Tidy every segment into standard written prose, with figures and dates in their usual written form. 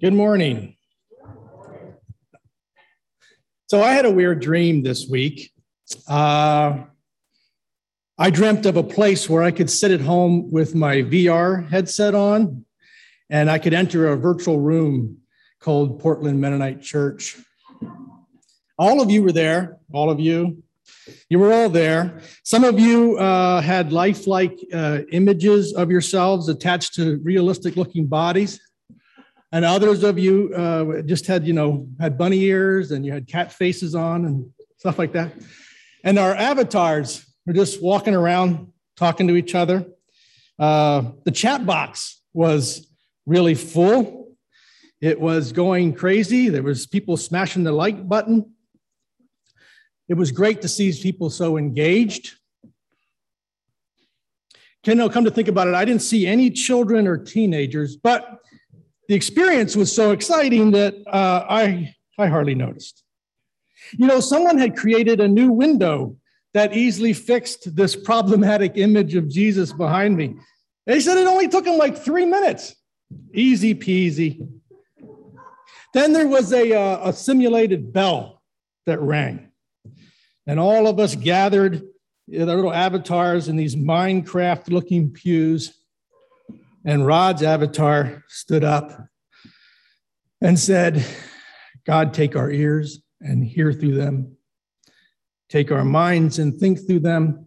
Good morning. So I had a weird dream this week. I dreamt of a place where I could sit at home with my VR headset on, and I could enter a virtual room called Portland Mennonite Church. All of you were there, all of you. You were all there. Some of you had lifelike images of yourselves attached to realistic-looking bodies, and others of you just had bunny ears and you had cat faces on and stuff like that. And our avatars were just walking around talking to each other. The chat box was really full. It was going crazy. There was people smashing the like button. It was great to see people so engaged. Come to think about it, I didn't see any children or teenagers, but the experience was so exciting that I hardly noticed. You know, someone had created a new window that easily fixed this problematic image of Jesus behind me. They said it only took them like 3 minutes. Easy peasy. Then there was a simulated bell that rang. And all of us gathered in our little avatars in these Minecraft-looking pews. And Rod's avatar stood up and said, God, take our ears and hear through them. Take our minds and think through them.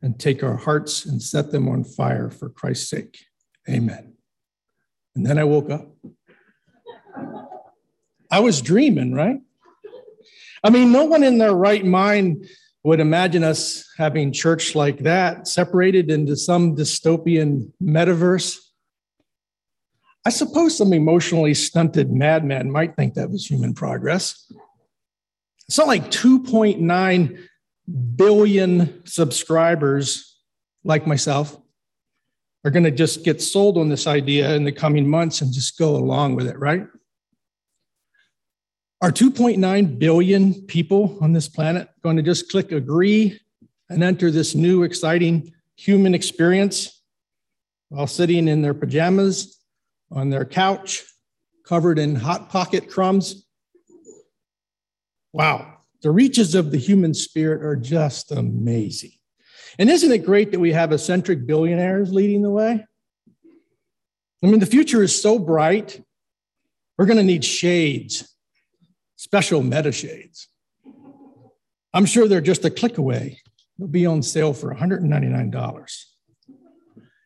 And take our hearts and set them on fire for Christ's sake. Amen. And then I woke up. I was dreaming, right? I mean, no one in their right mind would imagine us having church like that, separated into some dystopian metaverse. I suppose some emotionally stunted madman might think that was human progress. It's not like 2.9 billion subscribers like myself are going to just get sold on this idea in the coming months and just go along with it, right? Are 2.9 billion people on this planet going to just click agree and enter this new exciting human experience while sitting in their pajamas on their couch covered in Hot Pocket crumbs? Wow, the reaches of the human spirit are just amazing. And isn't it great that we have eccentric billionaires leading the way? I mean, the future is so bright, we're going to need shades. Special meta shades. I'm sure they're just a click away. They'll be on sale for $199.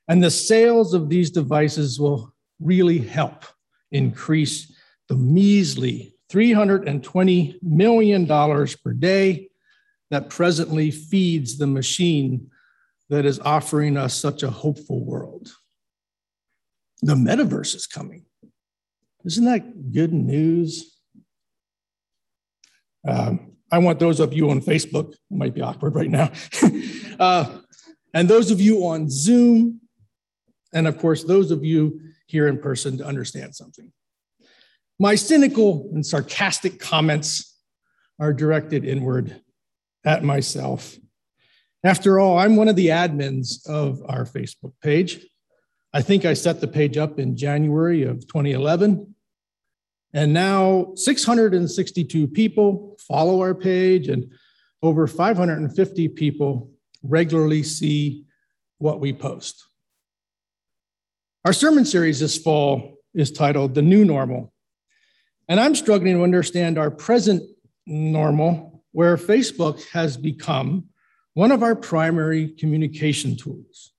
And the sales of these devices will really help increase the measly $320 million per day that presently feeds the machine that is offering us such a hopeful world. The metaverse is coming. Isn't that good news? I want those of you on Facebook, it might be awkward right now, and those of you on Zoom, and of course, those of you here in person to understand something. My cynical and sarcastic comments are directed inward at myself. After all, I'm one of the admins of our Facebook page. I think I set the page up in January of 2011. And now 662 people follow our page, and over 550 people regularly see what we post. Our sermon series this fall is titled The New Normal. And I'm struggling to understand our present normal, where Facebook has become one of our primary communication tools.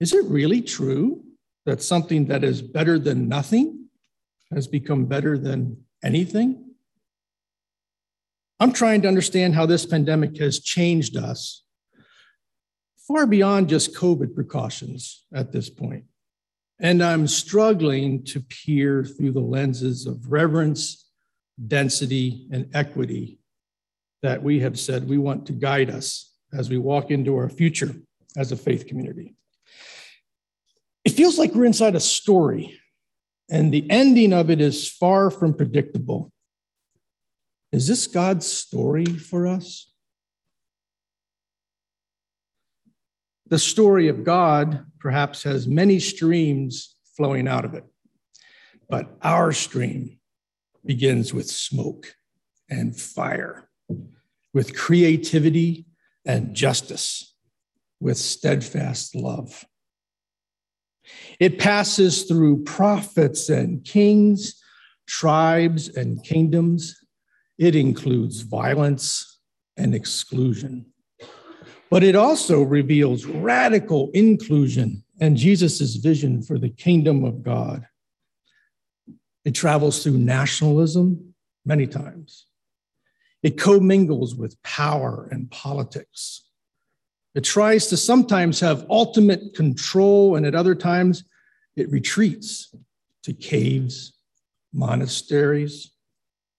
Is it really true that something that is better than nothing has become better than anything? I'm trying to understand how this pandemic has changed us far beyond just COVID precautions at this point. And I'm struggling to peer through the lenses of reverence, density, and equity that we have said we want to guide us as we walk into our future as a faith community. It feels like we're inside a story, and the ending of it is far from predictable. Is this God's story for us? The story of God, perhaps, has many streams flowing out of it. But our stream begins with smoke and fire, with creativity and justice, with steadfast love. It passes through prophets and kings, tribes and kingdoms. It includes violence and exclusion. But it also reveals radical inclusion and Jesus's vision for the kingdom of God. It travels through nationalism many times. It commingles with power and politics. It tries to sometimes have ultimate control, and at other times it retreats to caves, monasteries,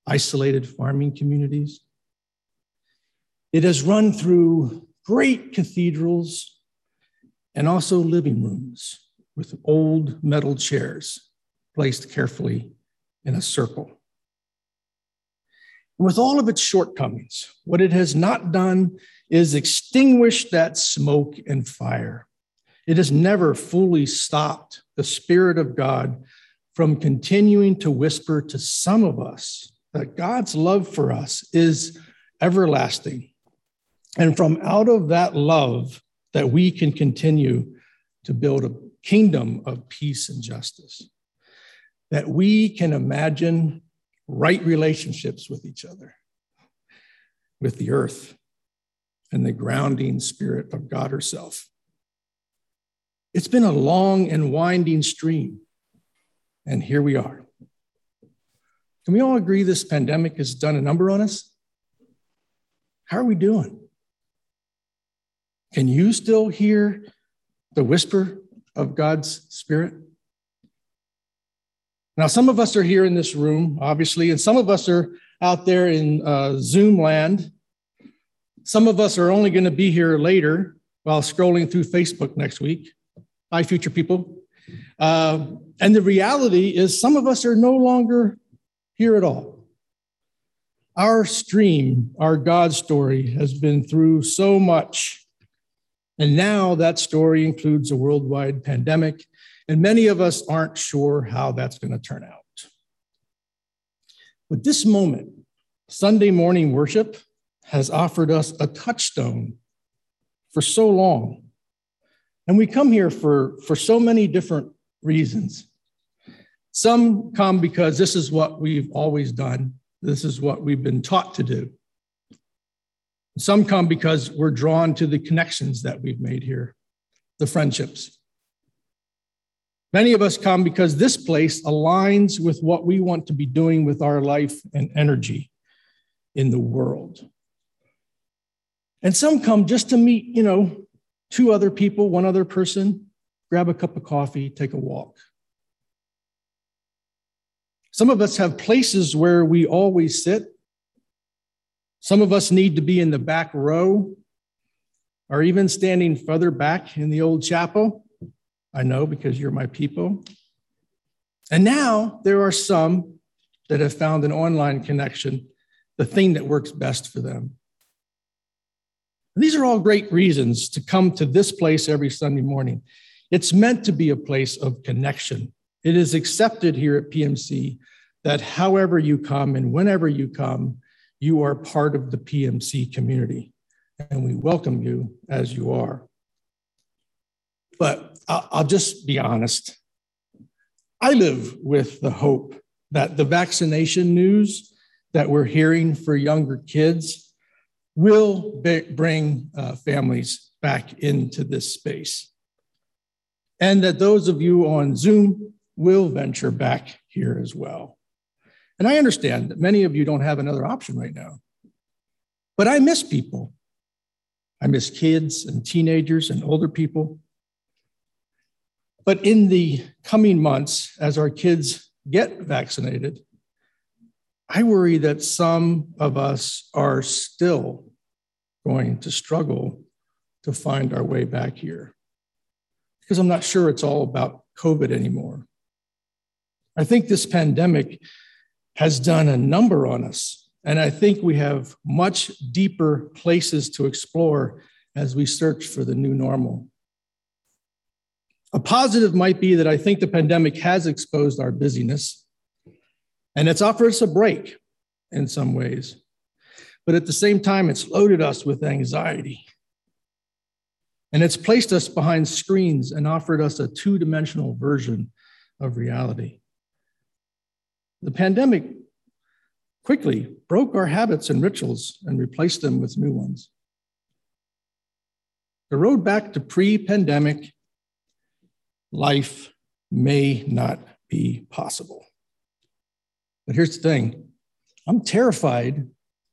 isolated farming communities. It has run through great cathedrals and also living rooms with old metal chairs placed carefully in a circle. With all of its shortcomings, what it has not done is extinguish that smoke and fire. It has never fully stopped the Spirit of God from continuing to whisper to some of us that God's love for us is everlasting. And from out of that love that we can continue to build a kingdom of peace and justice, that we can imagine right relationships with each other, with the earth, and the grounding Spirit of God herself. It's been a long and winding stream, and here we are. Can we all agree this pandemic has done a number on us? How are we doing? Can you still hear the whisper of God's Spirit? Now, some of us are here in this room, obviously, and some of us are out there in Zoom land. Some of us are only going to be here later while scrolling through Facebook next week. Hi, future people. And the reality is some of us are no longer here at all. Our stream, our God story, has been through so much. And now that story includes a worldwide pandemic, and many of us aren't sure how that's going to turn out. But this moment, Sunday morning worship, has offered us a touchstone for so long. And we come here for so many different reasons. Some come because this is what we've always done. This is what we've been taught to do. Some come because we're drawn to the connections that we've made here, the friendships. Many of us come because this place aligns with what we want to be doing with our life and energy in the world. And some come just to meet, two other people, one other person, grab a cup of coffee, take a walk. Some of us have places where we always sit. Some of us need to be in the back row or even standing further back in the old chapel. I know, because you're my people. And now there are some that have found an online connection, the thing that works best for them. And these are all great reasons to come to this place every Sunday morning. It's meant to be a place of connection. It is accepted here at PMC that however you come and whenever you come, you are part of the PMC community, and we welcome you as you are. But I'll just be honest. I live with the hope that the vaccination news that we're hearing for younger kids will bring families back into this space. And that those of you on Zoom will venture back here as well. And I understand that many of you don't have another option right now. But I miss people. I miss kids and teenagers and older people. But in the coming months, as our kids get vaccinated, I worry that some of us are still going to struggle to find our way back here, because I'm not sure it's all about COVID anymore. I think this pandemic has done a number on us, and I think we have much deeper places to explore as we search for the new normal. A positive might be that I think the pandemic has exposed our busyness, and it's offered us a break in some ways. But at the same time, it's loaded us with anxiety. And it's placed us behind screens and offered us a two-dimensional version of reality. The pandemic quickly broke our habits and rituals and replaced them with new ones. The road back to pre-pandemic life may not be possible. But here's the thing. I'm terrified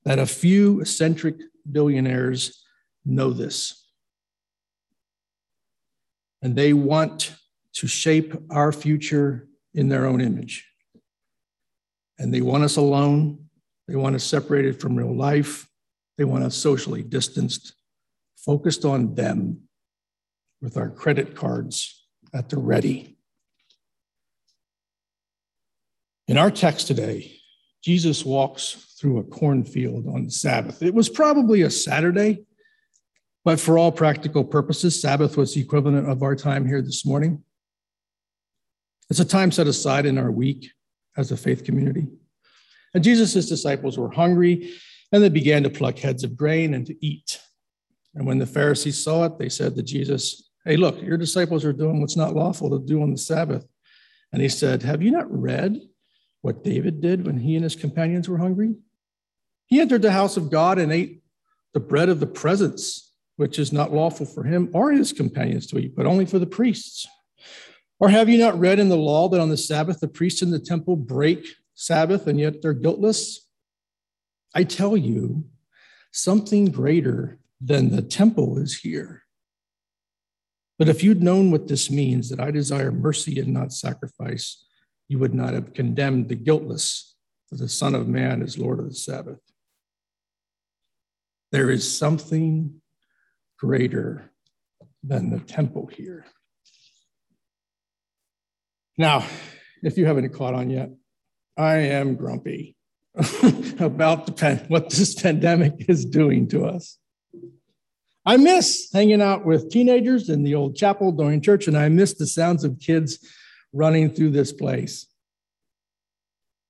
that a few eccentric billionaires know this. And they want to shape our future in their own image. And they want us alone. They want us separated from real life. They want us socially distanced, focused on them with our credit cards at the ready. In our text today, Jesus walks through a cornfield on the Sabbath. It was probably a Saturday. But for all practical purposes, Sabbath was the equivalent of our time here this morning. It's a time set aside in our week as a faith community. And Jesus' disciples were hungry, and they began to pluck heads of grain and to eat. And when the Pharisees saw it, they said to Jesus, "Hey, look, your disciples are doing what's not lawful to do on the Sabbath." And he said, "Have you not read what David did when he and his companions were hungry? He entered the house of God and ate the bread of the presence, which is not lawful for him or his companions to eat, but only for the priests. Or have you not read in the law that on the Sabbath, the priests in the temple break Sabbath and yet they're guiltless? I tell you, something greater than the temple is here. But if you'd known what this means, that I desire mercy and not sacrifice, you would not have condemned the guiltless, for the Son of Man is Lord of the Sabbath." There is something greater than the temple here. Now, if you haven't caught on yet, I am grumpy about what this pandemic is doing to us. I miss hanging out with teenagers in the old chapel during church, and I miss the sounds of kids running through this place.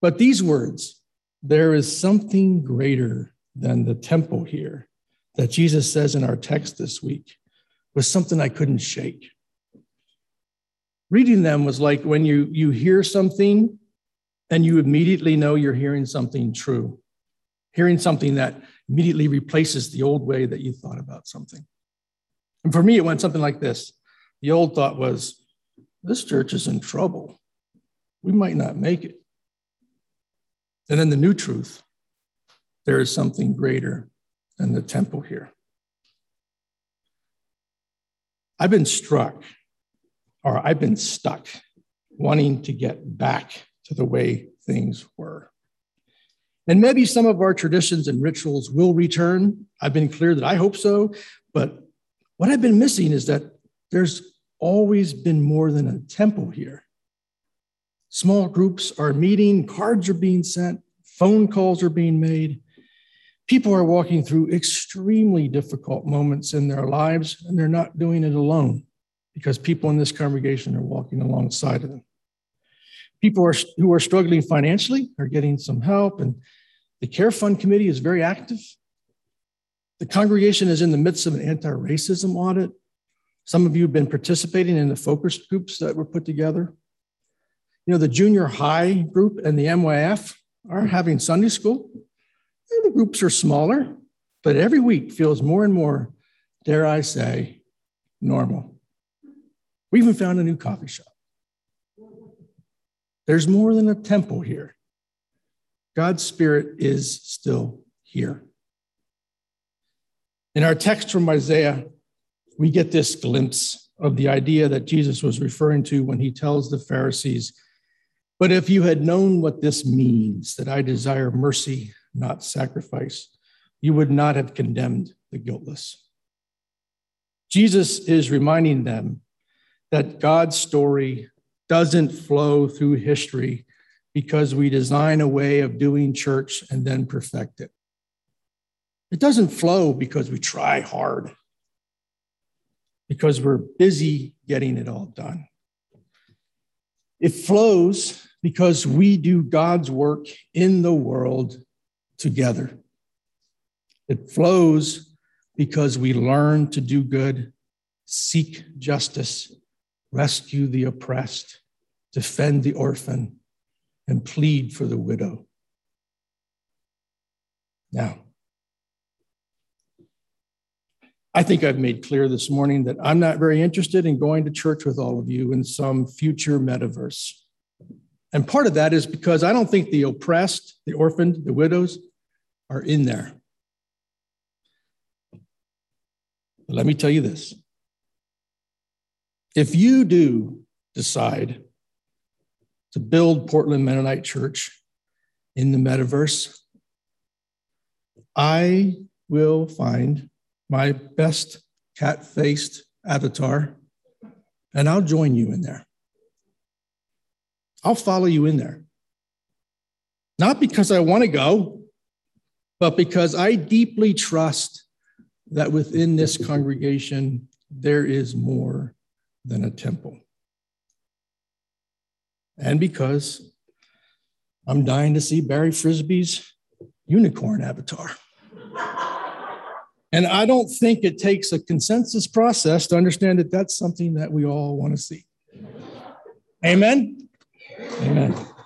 But these words, there is something greater than the temple here, that Jesus says in our text this week, was something I couldn't shake. Reading them was like when you hear something and you immediately know you're hearing something true, hearing something that immediately replaces the old way that you thought about something. And for me, it went something like this. The old thought was, this church is in trouble. We might not make it. And then the new truth, there is something greater and the temple here. I've been stuck wanting to get back to the way things were. And maybe some of our traditions and rituals will return. I've been clear that I hope so, but what I've been missing is that there's always been more than a temple here. Small groups are meeting, cards are being sent, phone calls are being made. People are walking through extremely difficult moments in their lives, and they're not doing it alone because people in this congregation are walking alongside of them. People who are struggling financially are getting some help, and the Care Fund Committee is very active. The congregation is in the midst of an anti-racism audit. Some of you have been participating in the focus groups that were put together. You know, the junior high group and the MYF are having Sunday school. The groups are smaller, but every week feels more and more, dare I say, normal. We even found a new coffee shop. There's more than a temple here. God's Spirit is still here. In our text from Isaiah, we get this glimpse of the idea that Jesus was referring to when he tells the Pharisees, "But if you had known what this means, that I desire mercy, not sacrifice, you would not have condemned the guiltless." Jesus is reminding them that God's story doesn't flow through history because we design a way of doing church and then perfect it. It doesn't flow because we try hard. because we're busy getting it all done. It flows because we do God's work in the world together. It flows because we learn to do good, seek justice, rescue the oppressed, defend the orphan, and plead for the widow. Now, I think I've made clear this morning that I'm not very interested in going to church with all of you in some future metaverse. And part of that is because I don't think the oppressed, the orphaned, the widows are in there. But let me tell you this. If you do decide to build Portland Mennonite Church in the metaverse, I will find my best cat-faced avatar, and I'll join you in there. I'll follow you in there. Not because I want to go, but because I deeply trust that within this congregation, there is more than a temple. And because I'm dying to see Barry Frisbee's unicorn avatar. And I don't think it takes a consensus process to understand that that's something that we all want to see. Amen? Amen.